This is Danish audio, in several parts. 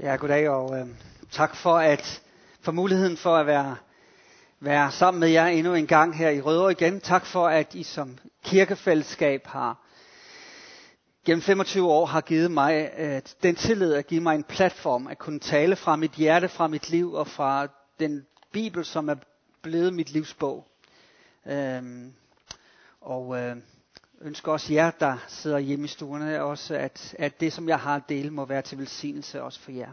Ja, goddag og tak for muligheden for at være sammen med jer endnu en gang her i Rødovre igen. Tak for, at I som kirkefællesskab har gennem 25 år har givet mig den tillid at give mig en platform at kunne tale fra mit hjerte, fra mit liv og fra den Bibel, som er blevet mit livsbog. Ønsker også jer, der sidder hjemme i stuerne, også at det, som jeg har at dele, må være til velsignelse også for jer.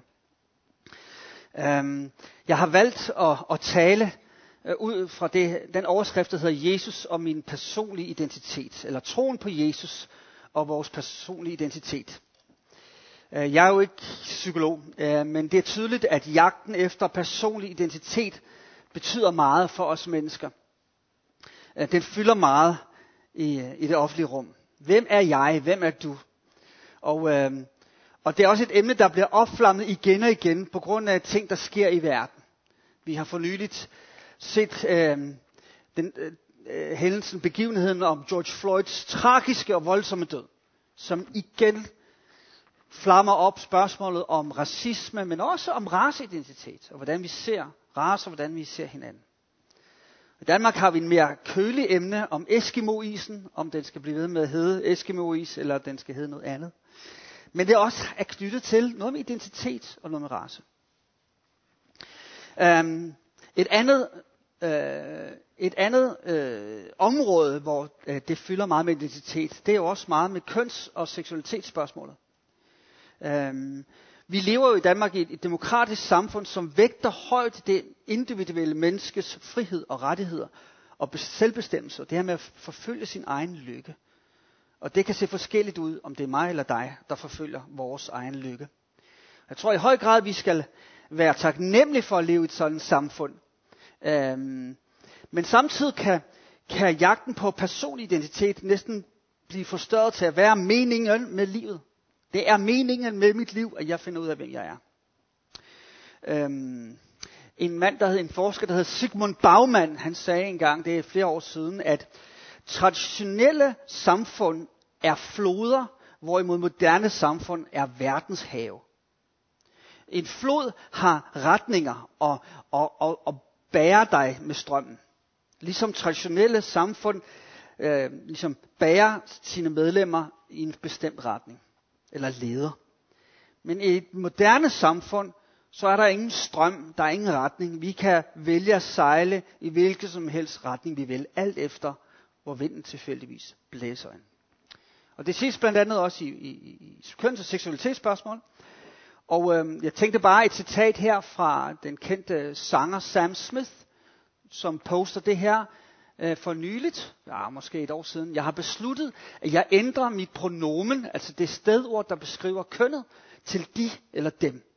Jeg har valgt at tale ud fra den overskrift, der hedder Jesus og min personlige identitet, eller troen på Jesus og vores personlige identitet. Jeg er jo ikke psykolog, men det er tydeligt, at jagten efter personlig identitet betyder meget for os mennesker. Den fylder meget i det offentlige rum. Hvem er jeg? Hvem er du? Og det er også et emne, der bliver opflammet igen og igen på grund af ting, der sker i verden. Vi har for nyligt set begivenheden om George Floyds tragiske og voldsomme død, som igen flammer op spørgsmålet om racisme, men også om raceidentitet, og hvordan vi ser race, og hvordan vi ser hinanden. I Danmark har vi en mere kølig emne om Eskimo-isen, om den skal blive ved med at hedde Eskimo-is, eller den skal hedde noget andet. Men det også er knyttet til noget med identitet og noget med race. Et andet område, hvor det fylder meget med identitet, det er også meget med køns- og seksualitetsspørgsmålet. Vi lever jo i Danmark i et demokratisk samfund, som vægter højt det individuelle menneskes frihed og rettigheder og selvbestemmelse. Det her med at forfølge sin egen lykke. Og det kan se forskelligt ud, om det er mig eller dig, der forfølger vores egen lykke. Jeg tror i høj grad, vi skal være taknemmelige for at leve i et sådan samfund. Men samtidig kan jagten på personlig identitet næsten blive forstørret til at være meningen med livet. Det er meningen med mit liv, at jeg finder ud af, hvem jeg er. En forsker, der hed Sigmund Baumann, han sagde engang, det er flere år siden, at traditionelle samfund er floder, hvorimod moderne samfund er verdenshave. En flod har retninger og bærer dig med strømmen. Ligesom traditionelle samfund ligesom bærer sine medlemmer i en bestemt retning. Eller leder. Men i et moderne samfund, så er der ingen strøm, der er ingen retning. Vi kan vælge at sejle i hvilken som helst retning vi vil, alt efter hvor vinden tilfældigvis blæser ind. Og det ses blandt andet også i køns- og seksualitetsspørgsmål. Og jeg tænkte bare et citat her fra den kendte sanger Sam Smith, som poster det her for nyligt, måske et år siden. Jeg har besluttet, at jeg ændrer mit pronomen, altså det stedord, der beskriver kønnet, til de eller dem.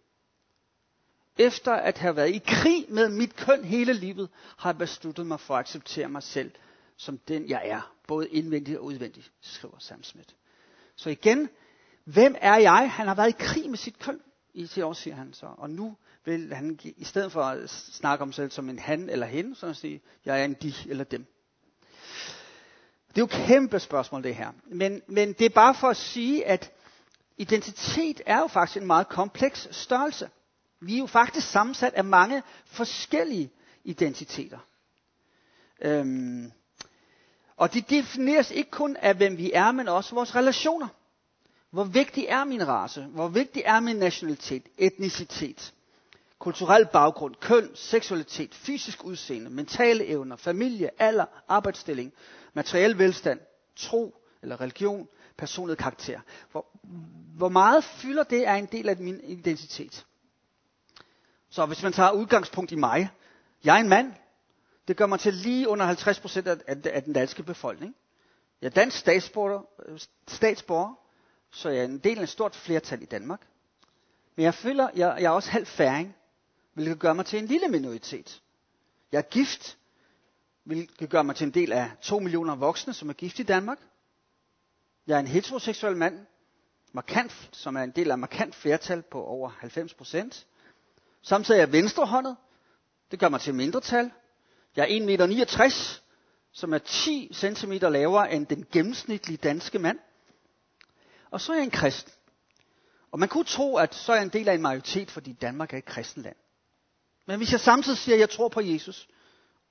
Efter at have været i krig med mit køn hele livet, har jeg besluttet mig for at acceptere mig selv som den jeg er, både indvendigt og udvendigt, skriver Sam Smith. Så igen, hvem er jeg? Han har været i krig med sit køn i 10 år, siger han så. Og nu vil han, i stedet for at snakke om sig selv som en han eller hende, så sige, jeg er en de eller dem. Det er jo et kæmpe spørgsmål det her. Men det er bare for at sige, at identitet er jo faktisk en meget kompleks størrelse. Vi er jo faktisk sammensat af mange forskellige identiteter. Og de defineres ikke kun af hvem vi er, men også vores relationer. Hvor vigtig er min race? Hvor vigtig er min nationalitet, etnicitet, kulturel baggrund, køn, seksualitet, fysisk udseende, mentale evner, familie, alder, arbejdsstilling, materiel velstand, tro eller religion, personlig karakter. Hvor meget fylder det er en del af min identitet. Så hvis man tager udgangspunkt i mig, jeg er en mand, det gør mig til lige under 50% af den danske befolkning. Jeg er dansk statsborger, så jeg er en del af et stort flertal i Danmark. Men jeg føler, at jeg er også halv færing, hvilket gør mig til en lille minoritet. Jeg er gift, hvilket gør mig til en del af 2 millioner voksne, som er gift i Danmark. Jeg er en heteroseksuel mand, som er en del af markant flertal på over 90%. Samtidig er jeg venstrehåndet, det gør mig til mindretal. Jeg er 1,69 meter, som er 10 centimeter lavere end den gennemsnitlige danske mand. Og så er jeg en kristen. Og man kunne tro, at så er jeg en del af en majoritet, fordi Danmark er et kristenland. Men hvis jeg samtidig siger, at jeg tror på Jesus,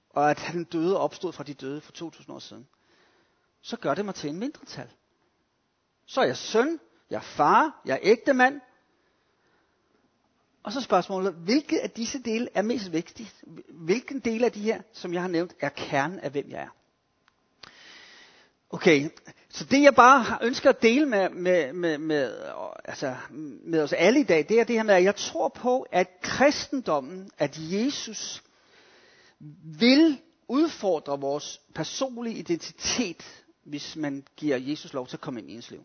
og at han døde og opstod fra de døde for 2000 år siden, så gør det mig til en mindretal. Så er jeg søn, jeg er far, jeg er ægte mand. Og så spørgsmålet, hvilket af disse dele er mest vigtigt? Hvilken del af de her, som jeg har nævnt, er kernen af, hvem jeg er? Okay, så det jeg bare ønsker at dele med os alle i dag, det er det her med, at jeg tror på, at kristendommen, at Jesus vil udfordre vores personlige identitet, hvis man giver Jesus lov til at komme ind i ens liv.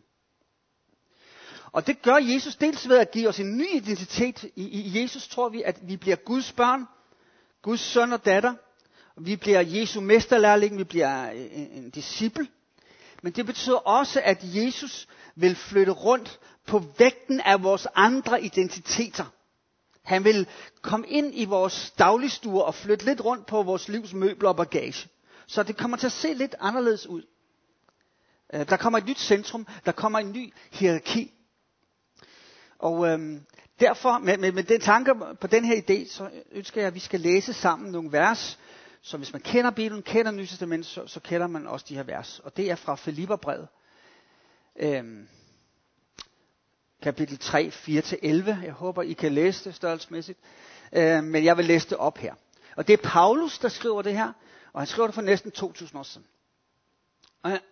Og det gør Jesus dels ved at give os en ny identitet. I Jesus tror vi, at vi bliver Guds børn, Guds søn og datter. Vi bliver Jesu mesterlærling, vi bliver en disciple. Men det betyder også, at Jesus vil flytte rundt på vægten af vores andre identiteter. Han vil komme ind i vores dagligstuer og flytte lidt rundt på vores livs møbler og bagage. Så det kommer til at se lidt anderledes ud. Der kommer et nyt centrum, der kommer en ny hierarki. Og derfor, med den tanke på den her idé, så ønsker jeg, at vi skal læse sammen nogle vers. Så hvis man kender Bibelen, kender Nye Testament, så kender man også de her vers. Og det er fra Filipperbrevet, kapitel 3, 4-11. Jeg håber, I kan læse det størrelsesmæssigt. Men jeg vil læse det op her. Og det er Paulus, der skriver det her. Og han skriver det for næsten 2000 år siden.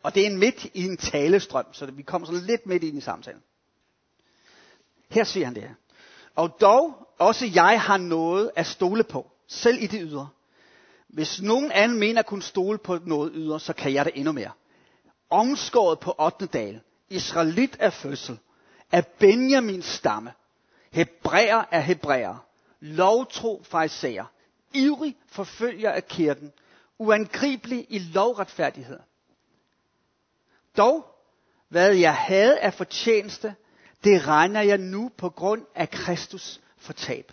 Og det er midt i en talestrøm, så vi kommer sådan lidt midt i den samtale. Her siger han det her. Og dog, også jeg har noget at stole på, selv i det ydre. Hvis nogen anden mener at kunne stole på noget ydre, så kan jeg det endnu mere. Omskåret på 8. dal, israelit af fødsel, af Benjamins stamme, hebræer af hebræer, lovtro farisæer, ivrig forfølger af kirken, uangribelig i lovretfærdighed. Dog, hvad jeg havde af fortjeneste, det regner jeg nu på grund af Kristus for tab.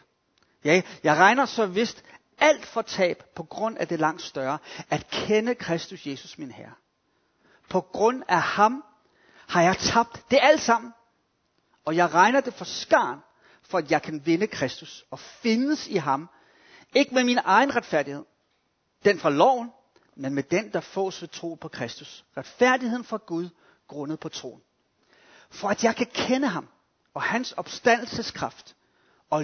Ja, jeg regner så vist alt for tab på grund af det langt større, at kende Kristus Jesus min Herre. På grund af ham har jeg tabt det alt sammen, og jeg regner det for skarn, for at jeg kan vinde Kristus og findes i ham. Ikke med min egen retfærdighed, den fra loven, men med den, der fås ved tro på Kristus. Retfærdigheden fra Gud, grundet på troen. For at jeg kan kende ham og hans opstandelseskraft og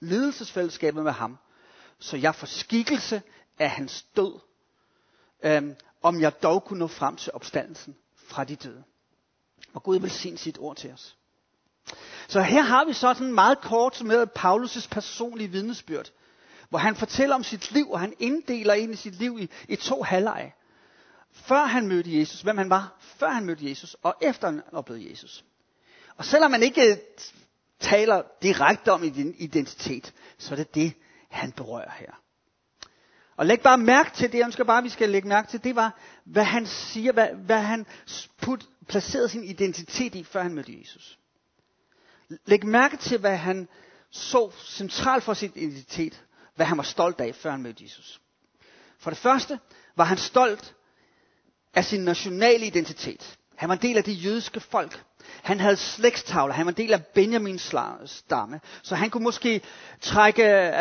lidelsesfællesskabet med ham, så jeg får skikkelse af hans død, om jeg dog kunne nå frem til opstandelsen fra de døde. Og Gud velsigne sit ord til os. Så her har vi sådan meget kort med Paulus' personlige vidnesbyrd, hvor han fortæller om sit liv, og han inddeler egentlig sit liv i to halvleje. Før han mødte Jesus, hvem han var, før han mødte Jesus, og efter han oplevede Jesus. Og selvom man ikke taler direkte om identitet, så er det det, han berører her. Og læg bare mærke til det, jeg ønsker bare, vi skal lægge mærke til, det var, hvad han siger, hvad han placerede sin identitet i, før han mødte Jesus. Læg mærke til, hvad han så centralt for sin identitet, hvad han var stolt af, før han mødte Jesus. For det første var han stolt af sin nationale identitet. Han var en del af det jødiske folk. Han havde slægtstavler. Han var en del af Benjamins stamme. Så han kunne måske trække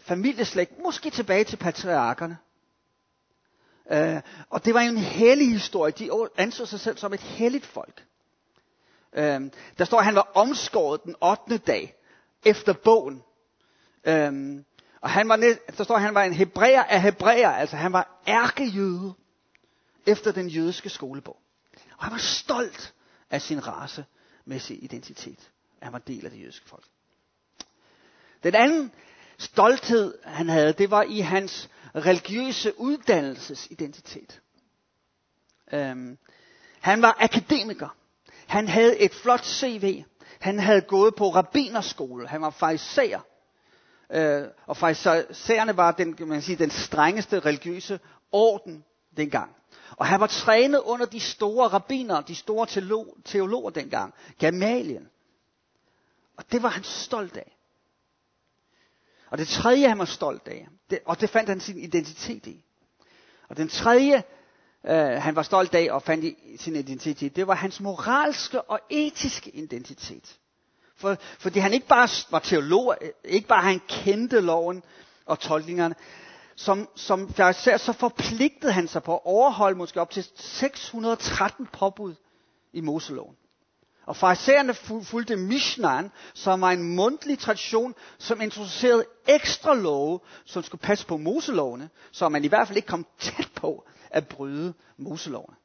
familieslægt måske tilbage til patriarkerne. Og det var en hellig historie. De anså sig selv som et helligt folk. Der står, at han var omskåret den 8. dag efter bogen. Og han var, der står, at han var en hebræer af hebræer. Altså han var ærkejøde efter den jødiske skolebog. Og han var stolt af sin racemæssige identitet. Han var del af det jødiske folk. Den anden stolthed, han havde, det var i hans religiøse uddannelsesidentitet. Han var akademiker. Han havde et flot CV. Han havde gået på rabbinerskole. Han var farisæer. Og farisæerne var den strengeste religiøse orden dengang. Og han var trænet under de store rabbiner, de store teologer dengang, Gamaliel. Og det var han stolt af. Og det tredje, han var stolt af, og det fandt han sin identitet i. Og den tredje han var stolt af og fandt i sin identitet. Det var hans moralske og etiske identitet. Fordi han ikke bare var teolog, ikke bare han kendte loven og tolkningerne, som fariser, så forpligtede han sig på at overholde måske op til 613 påbud i Moseloven. Og fariserne fulgte Mishnahen, som var en mundtlig tradition, som introducerede ekstra love, som skulle passe på Moselovene, så man i hvert fald ikke kom tæt på at bryde Moselovene.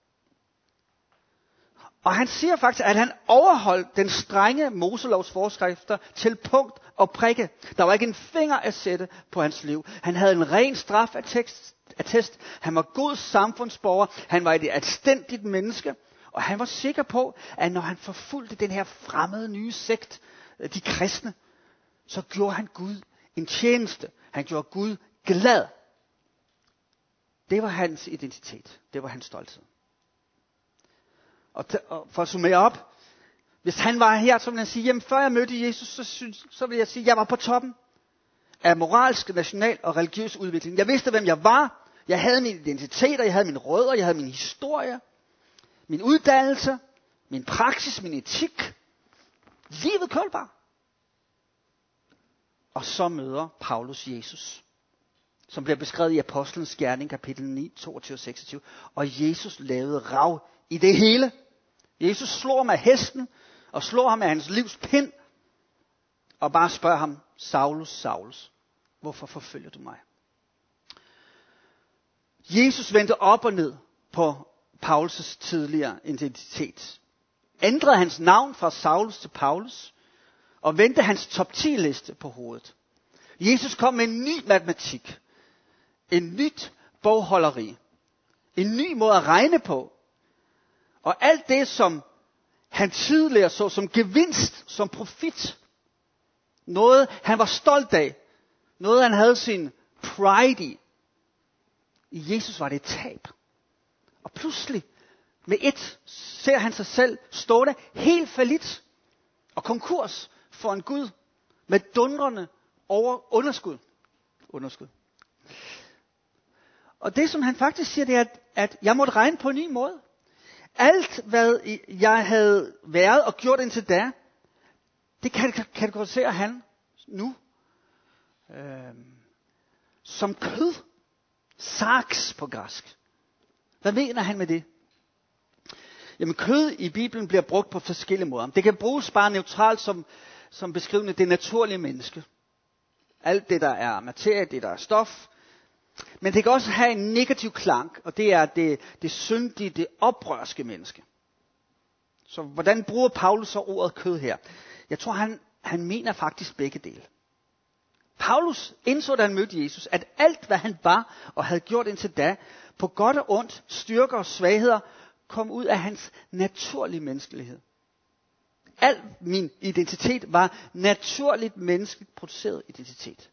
Og han siger faktisk, at han overholdt den strenge Moselovs forskrifter til punkt og prikke. Der var ikke en finger at sætte på hans liv. Han havde en ren strafattest. Han var god samfundsborger. Han var et anstændigt menneske. Og han var sikker på, at når han forfulgte den her fremmede nye sekt, de kristne, så gjorde han Gud en tjeneste. Han gjorde Gud glad. Det var hans identitet. Det var hans stolthed. Og for at summere op, hvis han var her, så ville han sige, jamen før jeg mødte Jesus, så ville jeg sige, at jeg var på toppen af moralsk, national og religiøs udvikling. Jeg vidste, hvem jeg var. Jeg havde min identitet, og jeg havde mine rødder, jeg havde min historie, min uddannelse, min praksis, min etik. Livet kølbar. Og så møder Paulus Jesus, som bliver beskrevet i Apostlenes Gerninger, kapitel 9, 22-26. Og Jesus lavede rav i det hele. Jesus slår ham af hesten, og slår ham af hans livs pind, og bare spørger ham, Saulus, Saulus, hvorfor forfølger du mig? Jesus vendte op og ned på Paulus' tidligere identitet. Ændrede hans navn fra Saulus til Paulus, og vendte hans top 10 liste på hovedet. Jesus kom med en ny matematik, en nyt bogholderi, en ny måde at regne på, og alt det, som han tidligere så som gevinst, som profit. Noget, han var stolt af. Noget, han havde sin pride i. I Jesus var det et tab. Og pludselig, med et, ser han sig selv stående helt fallit. Og konkurs for en Gud. Med dundrende over underskud. Og det, som han faktisk siger, det er, at jeg måtte regne på en ny måde. Alt, hvad jeg havde været og gjort indtil da, det kategoriserer han nu som kød. Sarx på græsk. Hvad mener han med det? Jamen kød i Bibelen bliver brugt på forskellige måder. Det kan bruges bare neutralt som beskrivende det naturlige menneske. Alt det, der er materie, det der er stof. Men det kan også have en negativ klang, og det er det syndige, det oprørske menneske. Så hvordan bruger Paulus så ordet kød her? Jeg tror, han mener faktisk begge dele. Paulus indså, da han mødte Jesus, at alt, hvad han var og havde gjort indtil da, på godt og ondt, styrker og svagheder, kom ud af hans naturlige menneskelighed. Al min identitet var naturligt menneskeligt produceret identitet.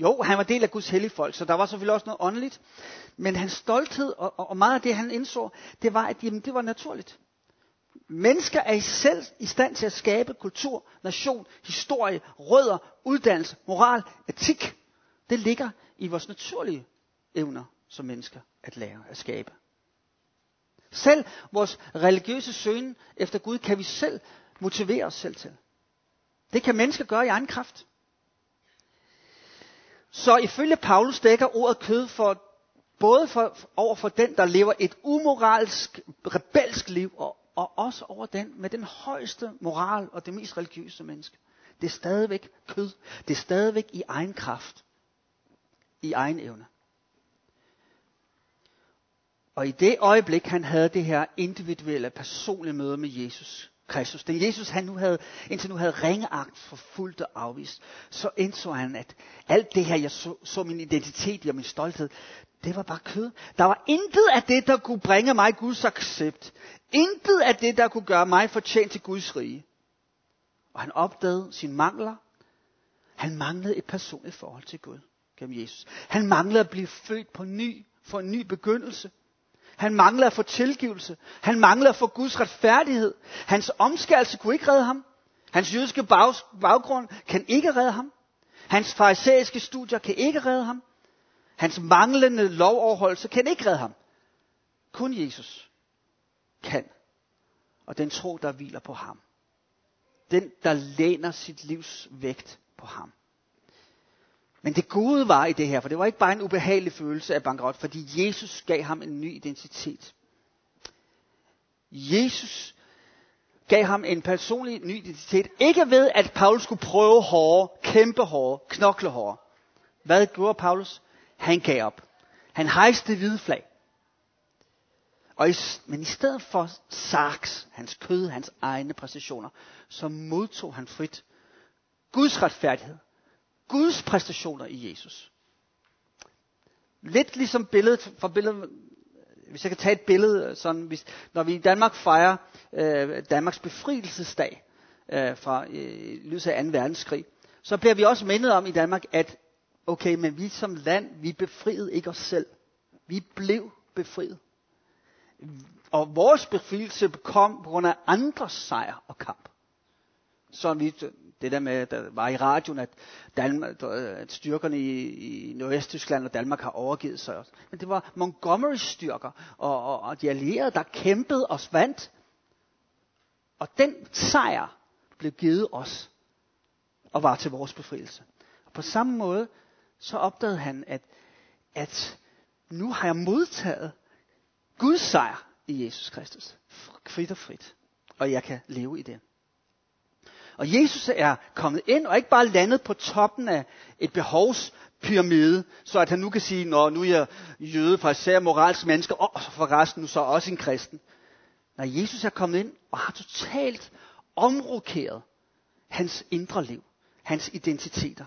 Jo, han var del af Guds hellige folk, så der var selvfølgelig også noget åndeligt. Men hans stolthed og meget af det, han indså, det var, at jamen, det var naturligt. Mennesker er selv i stand til at skabe kultur, nation, historie, rødder, uddannelse, moral, etik. Det ligger i vores naturlige evner som mennesker at lære at skabe. Selv vores religiøse søgen efter Gud kan vi selv motivere os selv til. Det kan mennesker gøre i egen kraft. Så ifølge Paulus dækker ordet kød over for den, der lever et umoralsk, rebelsk liv, og også over den med den højeste moral og det mest religiøse menneske. Det er stadigvæk kød. Det er stadigvæk i egen kraft. I egen evne. Og i det øjeblik, han havde det her individuelle, personlige møde med Jesus Kristus, den Jesus, han indtil nu havde ringeagt, forfulgt og afvist, så indså han, at alt det her, jeg så min identitet og min stolthed, det var bare kød. Der var intet af det, der kunne bringe mig Guds accept. Intet af det, der kunne gøre mig fortjent til Guds rige. Og han opdagede sine mangler. Han manglede et personligt forhold til Gud gennem Jesus. Han manglede at blive født på ny, for en ny begyndelse. Han manglede at få tilgivelse. Han manglede at få Guds retfærdighed. Hans omskærelse kunne ikke redde ham. Hans jødiske baggrund kan ikke redde ham. Hans farisæiske studier kan ikke redde ham. Hans manglende lovoverholdelse kan ikke redde ham. Kun Jesus kan. Og den tro, der hviler på ham. Den, der læner sit livs vægt på ham. Men det gode var i det her, for det var ikke bare en ubehagelig følelse af bankerot, fordi Jesus gav ham en ny identitet. Jesus gav ham en personlig ny identitet. Ikke ved, at Paulus skulle prøve hårdere, kæmpe hårdere, knokle hårdere. Hvad gjorde Paulus? Han gav op. Han hejste det hvide flag. Men i stedet for sarks, hans kød, hans egne præstationer, så modtog han frit Guds retfærdighed. Guds præstationer i Jesus. Lidt ligesom billedet, hvis jeg kan tage et billede, sådan, når vi i Danmark fejrer Danmarks befrielsesdag fra lyset af 2. verdenskrig, så bliver vi også mindet om i Danmark, at okay, men vi som land, vi befriede ikke os selv. Vi blev befriet. Og vores befrielse kom på grund af andres sejr og kamp. Sådan vi, det der med, der var i radioen, at Danmark, at styrkerne i Nordøsttyskland og Danmark har overgivet sig også. Men det var Montgomerys styrker og de allierede, der kæmpede og vandt. Og den sejr blev givet os og var til vores befrielse. Og på samme måde så opdagede han, at nu har jeg modtaget Guds sejr i Jesus Kristus. Frit og frit. Og jeg kan leve i det. Og Jesus er kommet ind og ikke bare landet på toppen af et behovspyramide, så at han nu kan sige, nå, nu er jeg jøde, fariser, moralsk menneske, og forresten nu så også en kristen. Når Jesus er kommet ind og har totalt omrokeret hans indre liv, hans identiteter.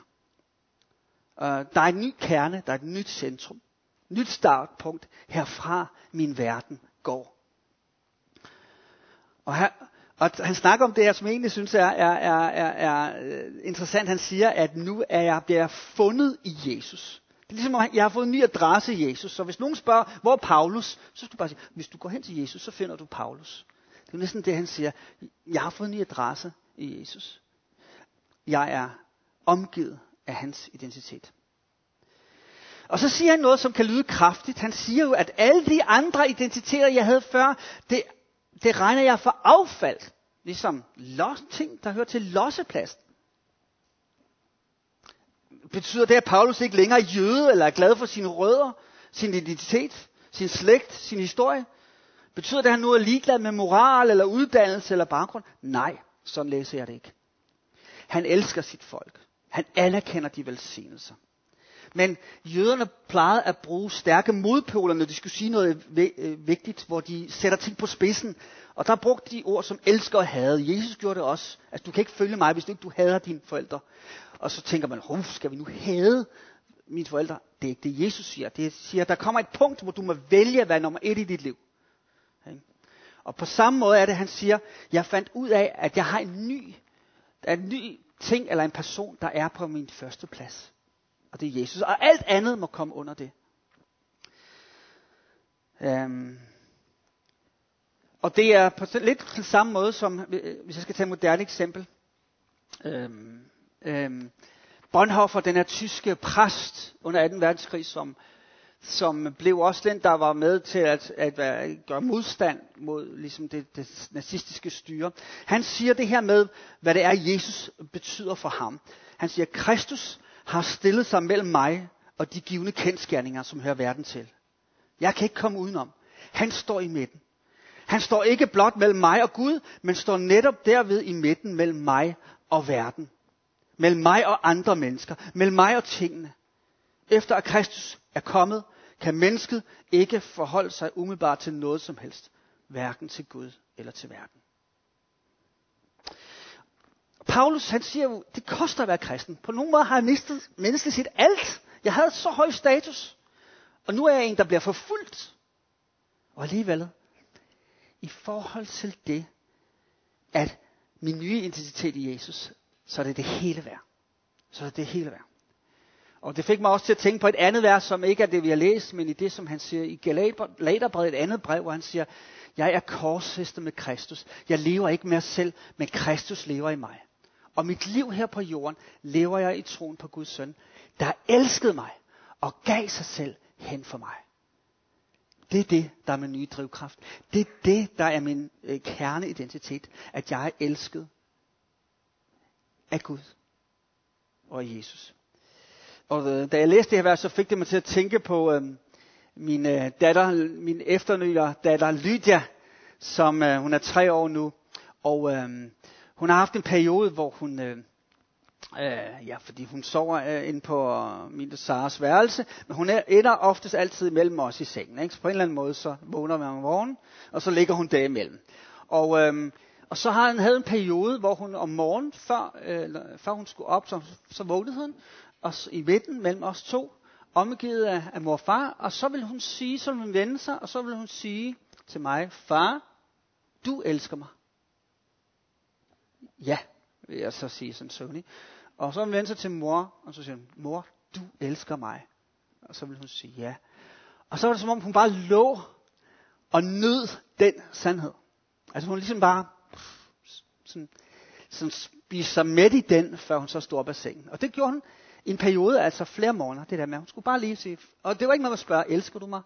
Der er en ny kerne, der er et nyt centrum, nyt startpunkt, herfra min verden går. Og han snakker om det her, som jeg egentlig synes er interessant. Han siger, at nu bliver jeg fundet i Jesus. Det er ligesom, at jeg har fået en ny adresse i Jesus. Så hvis nogen spørger, hvor er Paulus? Så skal du bare sige, hvis du går hen til Jesus, så finder du Paulus. Det er næsten det, han siger. Jeg har fået en ny adresse i Jesus. Jeg er omgivet af hans identitet. Og så siger han noget, som kan lyde kraftigt. Han siger jo, at alle de andre identiteter, jeg havde før, det regner jeg for affald, ligesom ting, der hører til lossepladsen. Betyder det, at Paulus ikke længere er jøde, eller er glad for sine rødder, sin identitet, sin slægt, sin historie? Betyder det, at han nu er ligeglad med moral, eller uddannelse, eller baggrund? Nej, sådan læser jeg det ikke. Han elsker sit folk. Han anerkender de velsignelser. Men jøderne plejede at bruge stærke modpoler, når de skulle sige noget vigtigt, hvor de sætter ting på spidsen. Og der brugte de ord som elsker og hade. Jesus gjorde det også. Altså, du kan ikke følge mig, hvis ikke du hader dine forældre. Og så tænker man, skal vi nu hade mine forældre? Det er ikke det, Jesus siger. Det siger, der kommer et punkt, hvor du må vælge at være nummer et i dit liv. Og på samme måde er det, han siger, jeg fandt ud af, at jeg har en ny ting eller en person, der er på min første plads. Og det er Jesus. Og alt andet må komme under det. Og det er på lidt på samme måde som, hvis jeg skal tage et moderne eksempel. Bonhoeffer, den her tyske præst under 2. verdenskrig, som blev også den, der var med til at gøre modstand mod ligesom det nazistiske styre. Han siger det her med, hvad det er, Jesus betyder for ham. Han siger, Kristus har stillet sig mellem mig og de givne kendsgerninger, som hører verden til. Jeg kan ikke komme udenom. Han står i midten. Han står ikke blot mellem mig og Gud, men står netop derved i midten mellem mig og verden. Mellem mig og andre mennesker. Mellem mig og tingene. Efter at Kristus er kommet, kan mennesket ikke forholde sig umiddelbart til noget som helst. Hverken til Gud eller til verden. Paulus, han siger jo, det koster at være kristen. På nogen måde har jeg mistet menneskeligt set alt. Jeg havde så høj status. Og nu er jeg en, der bliver forfulgt. Og alligevel, i forhold til det, at min nye identitet i Jesus, så er det det hele værd. Så er det det hele værd. Og det fik mig også til at tænke på et andet vers, som ikke er det, vi har læst, men i det, som han siger i Galaterbrevet, et andet brev, hvor han siger, jeg er korsfæstet med Kristus. Jeg lever ikke mere selv, men Kristus lever i mig. Og mit liv her på jorden lever jeg i troen på Guds søn, der elskede mig og gav sig selv hen for mig. Det er det, der er min nye drivkraft. Det er det, der er min kerneidentitet. At jeg er elsket af Gud og Jesus. Og da jeg læste det her vers, så fik det mig til at tænke på min efternøler datter Lydia, som hun er 3 år nu. Og hun har haft en periode, hvor hun... fordi hun sover inde på min og Saras værelse, men hun ender oftest altid mellem os i sengen, ikke? Så på en eller anden måde, så vågner man om morgenen, og så ligger hun der imellem. Og så havde en periode, hvor hun om morgenen, før hun skulle op, så vågnede hun, og i midten mellem os to, omgivet af mor og far, og så ville hun sige, så ville hun vende sig, og så ville hun sige til mig, far, du elsker mig. Ja, vil jeg så sige sådan søvnig. Og så vendte sig til mor, og så siger hun, mor, du elsker mig. Og så ville hun sige ja. Og så var det som om, hun bare lå og nød den sandhed. Altså hun ligesom bare sådan spiste sig mæt i den, før hun så stod op af sengen. Og det gjorde hun i en periode, altså flere måneder, det der med, hun skulle bare lige sige, og det var ikke noget at spørge, elsker du mig?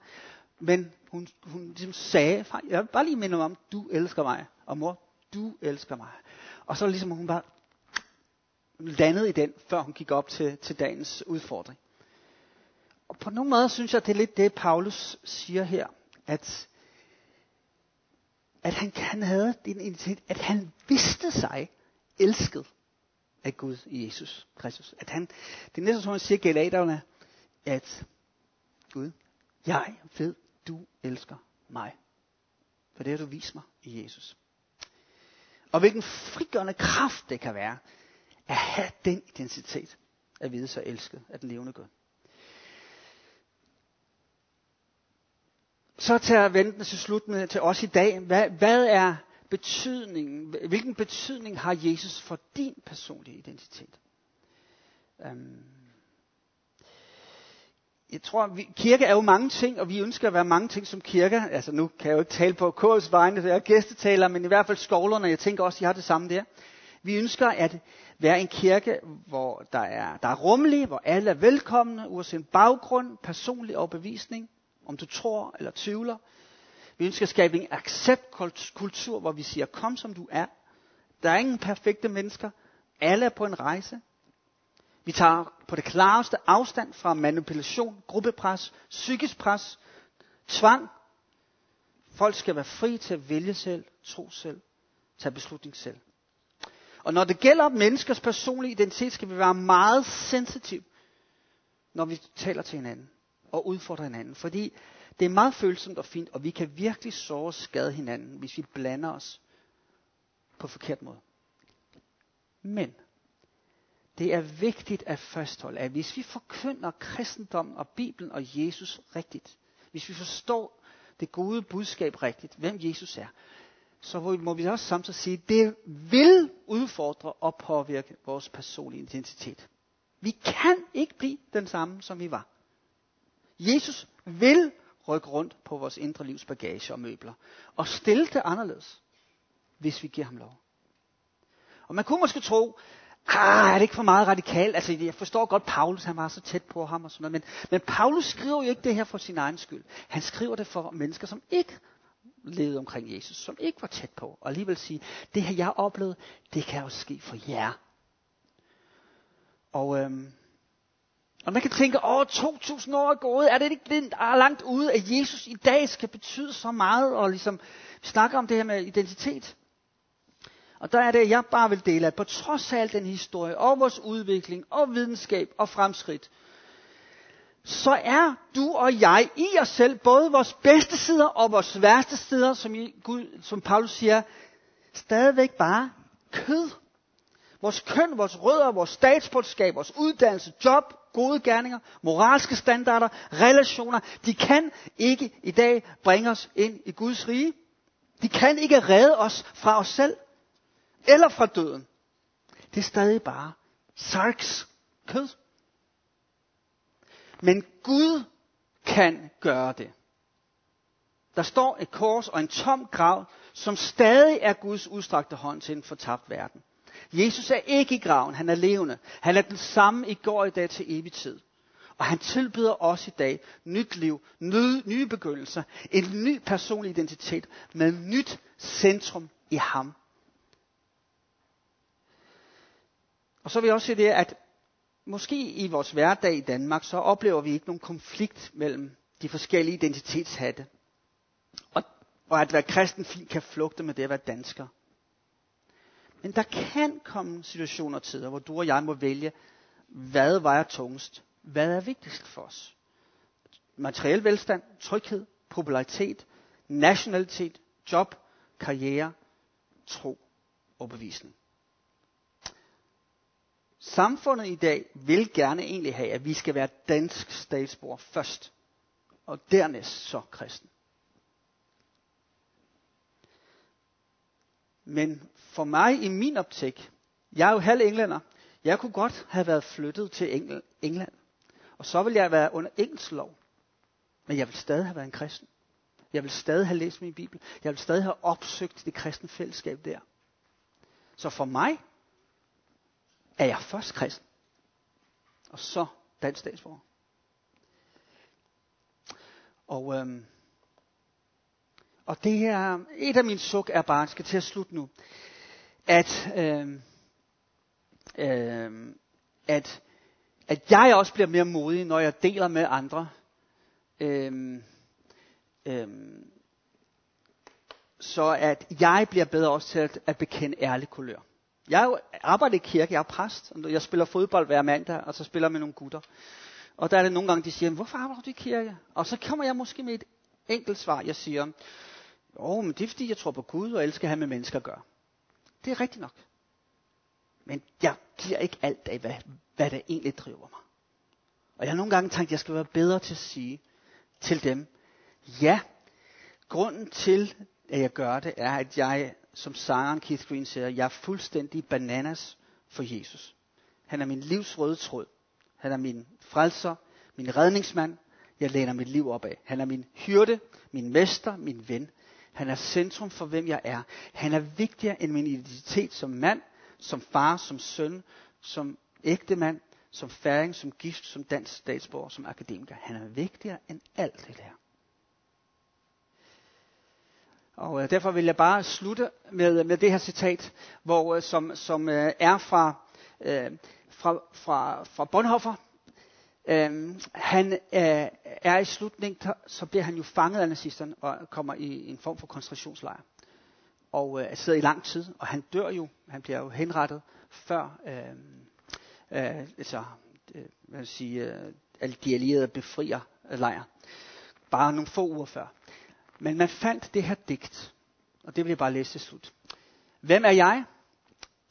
Men hun ligesom sagde, jeg vil bare lige minde mig om, du elsker mig. Og mor, du elsker mig. Og så ligesom hun bare landede i den, før hun gik op til dagens udfordring. Og på nogen måde synes jeg, det er lidt det, Paulus siger her, at han havde den identitet, at han vidste sig elsket af Gud i Jesus Kristus. At han, det er næsten som han siger Galaterne, at Gud, jeg ved, du elsker mig. For det har du vist mig i Jesus. Og hvilken frigørende kraft det kan være, at have den identitet, at vide sig elsket af den levende Gud. Så tager jeg venten til slut med til os i dag. Hvad er betydningen? Hvilken betydning har Jesus for din personlige identitet? Jeg tror, kirke er jo mange ting, og vi ønsker at være mange ting som kirke. Altså nu kan jeg jo ikke tale på KF's vegne, for jeg er gæstetaler, men i hvert fald skovlerne, jeg tænker også, de har det samme der. Vi ønsker at være en kirke, hvor der er rummelig, hvor alle er velkomne, uanset baggrund, personlig overbevisning, om du tror eller tvivler. Vi ønsker at skabe en acceptkultur, hvor vi siger, kom som du er. Der er ingen perfekte mennesker. Alle er på en rejse. Vi tager på det klareste afstand fra manipulation, gruppepres, psykisk pres, tvang. Folk skal være fri til at vælge selv, tro selv, tage beslutning selv. Og når det gælder menneskers personlige identitet, skal vi være meget sensitive, når vi taler til hinanden og udfordrer hinanden. Fordi det er meget følsomt og fint, og vi kan virkelig såre og skade hinanden, hvis vi blander os på forkert måde. Men det er vigtigt at fastholde, at hvis vi forkynder kristendommen og Bibelen og Jesus rigtigt, hvis vi forstår det gode budskab rigtigt, hvem Jesus er, så må vi også samtidig sige, at det vil udfordre og påvirke vores personlige identitet. Vi kan ikke blive den samme, som vi var. Jesus vil rykke rundt på vores indre livs bagage og møbler, og stille det anderledes, hvis vi giver ham lov. Og man kunne måske tro, er det ikke for meget radikalt? Altså, jeg forstår godt, Paulus, han var så tæt på ham og sådan noget. Men Paulus skriver jo ikke det her for sin egen skyld. Han skriver det for mennesker, som ikke levede omkring Jesus, som ikke var tæt på. Og alligevel sige, det her jeg oplevede, det kan jo ske for jer. Og man kan tænke, 2000 år er gået, er det ikke langt ude, at Jesus i dag skal betyde så meget? Og ligesom, vi snakker om det her med identitet. Og der er det, jeg bare vil dele, at på trods af al den historie, og vores udvikling, og videnskab, og fremskridt, så er du og jeg i os selv, både vores bedste sider, og vores værste sider, som Paulus siger, stadigvæk bare kød. Vores køn, vores rødder, vores statsborgerskab, vores uddannelse, job, gode gerninger, moralske standarder, relationer, de kan ikke i dag bringe os ind i Guds rige. De kan ikke redde os fra os selv. Eller fra døden. Det er stadig bare sarks kød. Men Gud kan gøre det. Der står et kors og en tom grav, som stadig er Guds udstrakte hånd til en fortabt verden. Jesus er ikke i graven, han er levende. Han er den samme i går og i dag til evig tid. Og han tilbyder os i dag nyt liv, nye begyndelser, en ny personlig identitet med nyt centrum i ham. Og så vil jeg også sige det, at måske i vores hverdag i Danmark, så oplever vi ikke nogen konflikt mellem de forskellige identitetshatte. Og at være kristen fint kan flugte med det at være dansker. Men der kan komme situationer og tider, hvor du og jeg må vælge, hvad vejer tungest, hvad er vigtigst for os. Materiel velstand, tryghed, popularitet, nationalitet, job, karriere, tro, overbevisning. Samfundet i dag vil gerne egentlig have, at vi skal være dansk statsborger først, og dernæst så kristen. Men for mig i min optik, jeg er jo halv englænder, jeg kunne godt have været flyttet til England. Og så ville jeg være under engelsk lov. Men jeg ville stadig have været en kristen. Jeg ville stadig have læst min bibel. Jeg ville stadig have opsøgt det kristne fællesskab der. Så for mig er jeg først kristen. Og så dansk statsborger. Og det her, et af mine suk er bare, skal til at slutte nu, at jeg også bliver mere modig, når jeg deler med andre, så at jeg bliver bedre også til at bekende ærlig kulør. Jeg arbejder i kirke, jeg er præst, og jeg spiller fodbold hver mandag, og så spiller jeg med nogle gutter. Og der er det nogle gange, de siger, hvorfor arbejder du i kirke? Og så kommer jeg måske med et enkelt svar, jeg siger, men det er fordi, jeg tror på Gud, og elsker at have med mennesker at gøre. Det er rigtigt nok. Men jeg giver ikke alt af, hvad der egentlig driver mig. Og jeg har nogle gange tænkt, at jeg skal være bedre til at sige til dem, ja, grunden til, at jeg gør det, er, at jeg, som sangeren Keith Green siger, jeg er fuldstændig bananas for Jesus. Han er min livs røde tråd. Han er min frelser, min redningsmand. Jeg læner mit liv op af. Han er min hyrde, min mester, min ven. Han er centrum for, hvem jeg er. Han er vigtigere end min identitet som mand, som far, som søn, som ægtemand, som færing, som gift, som dansk statsborger, som akademiker. Han er vigtigere end alt det der. Og derfor vil jeg bare slutte med det her citat, hvor, som er fra Bonhoeffer. Han er i slutningen, så bliver han jo fanget af nazisterne og kommer i en form for koncentrationslejr. Og sidder i lang tid, og han dør jo, han bliver jo henrettet før alle de allierede befrier lejren. Bare nogle få uger før. Men man fandt det her digt, og det vil jeg bare læse til slut. Hvem er jeg?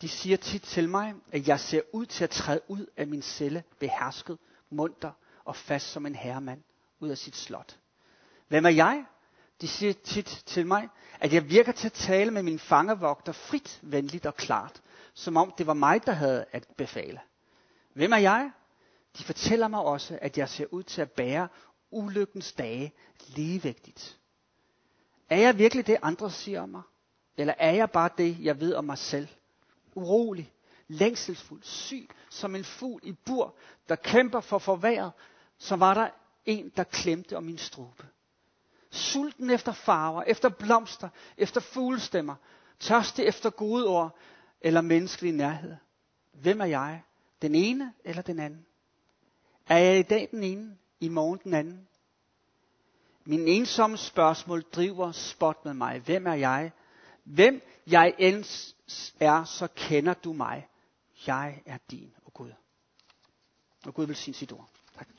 De siger tit til mig, at jeg ser ud til at træde ud af min celle, behersket, munter og fast som en herremand ud af sit slot. Hvem er jeg? De siger tit til mig, at jeg virker til at tale med min fangevogter frit, venligt og klart, som om det var mig, der havde at befale. Hvem er jeg? De fortæller mig også, at jeg ser ud til at bære ulykkens dage ligevægtigt. Er jeg virkelig det, andre siger om mig? Eller er jeg bare det, jeg ved om mig selv? Urolig, længselsfuld, syg, som en fugl i bur, der kæmper for forværet, så var der en, der klemte om min strube. Sulten efter farver, efter blomster, efter fuglestemmer, tørste efter gode ord eller menneskelig nærhed. Hvem er jeg? Den ene eller den anden? Er jeg i dag den ene, i morgen den anden? Min ensomme spørgsmål driver spot med mig. Hvem er jeg? Hvem jeg end er, så kender du mig. Jeg er din, og Gud. Og Gud vil sige sit ord. Tak.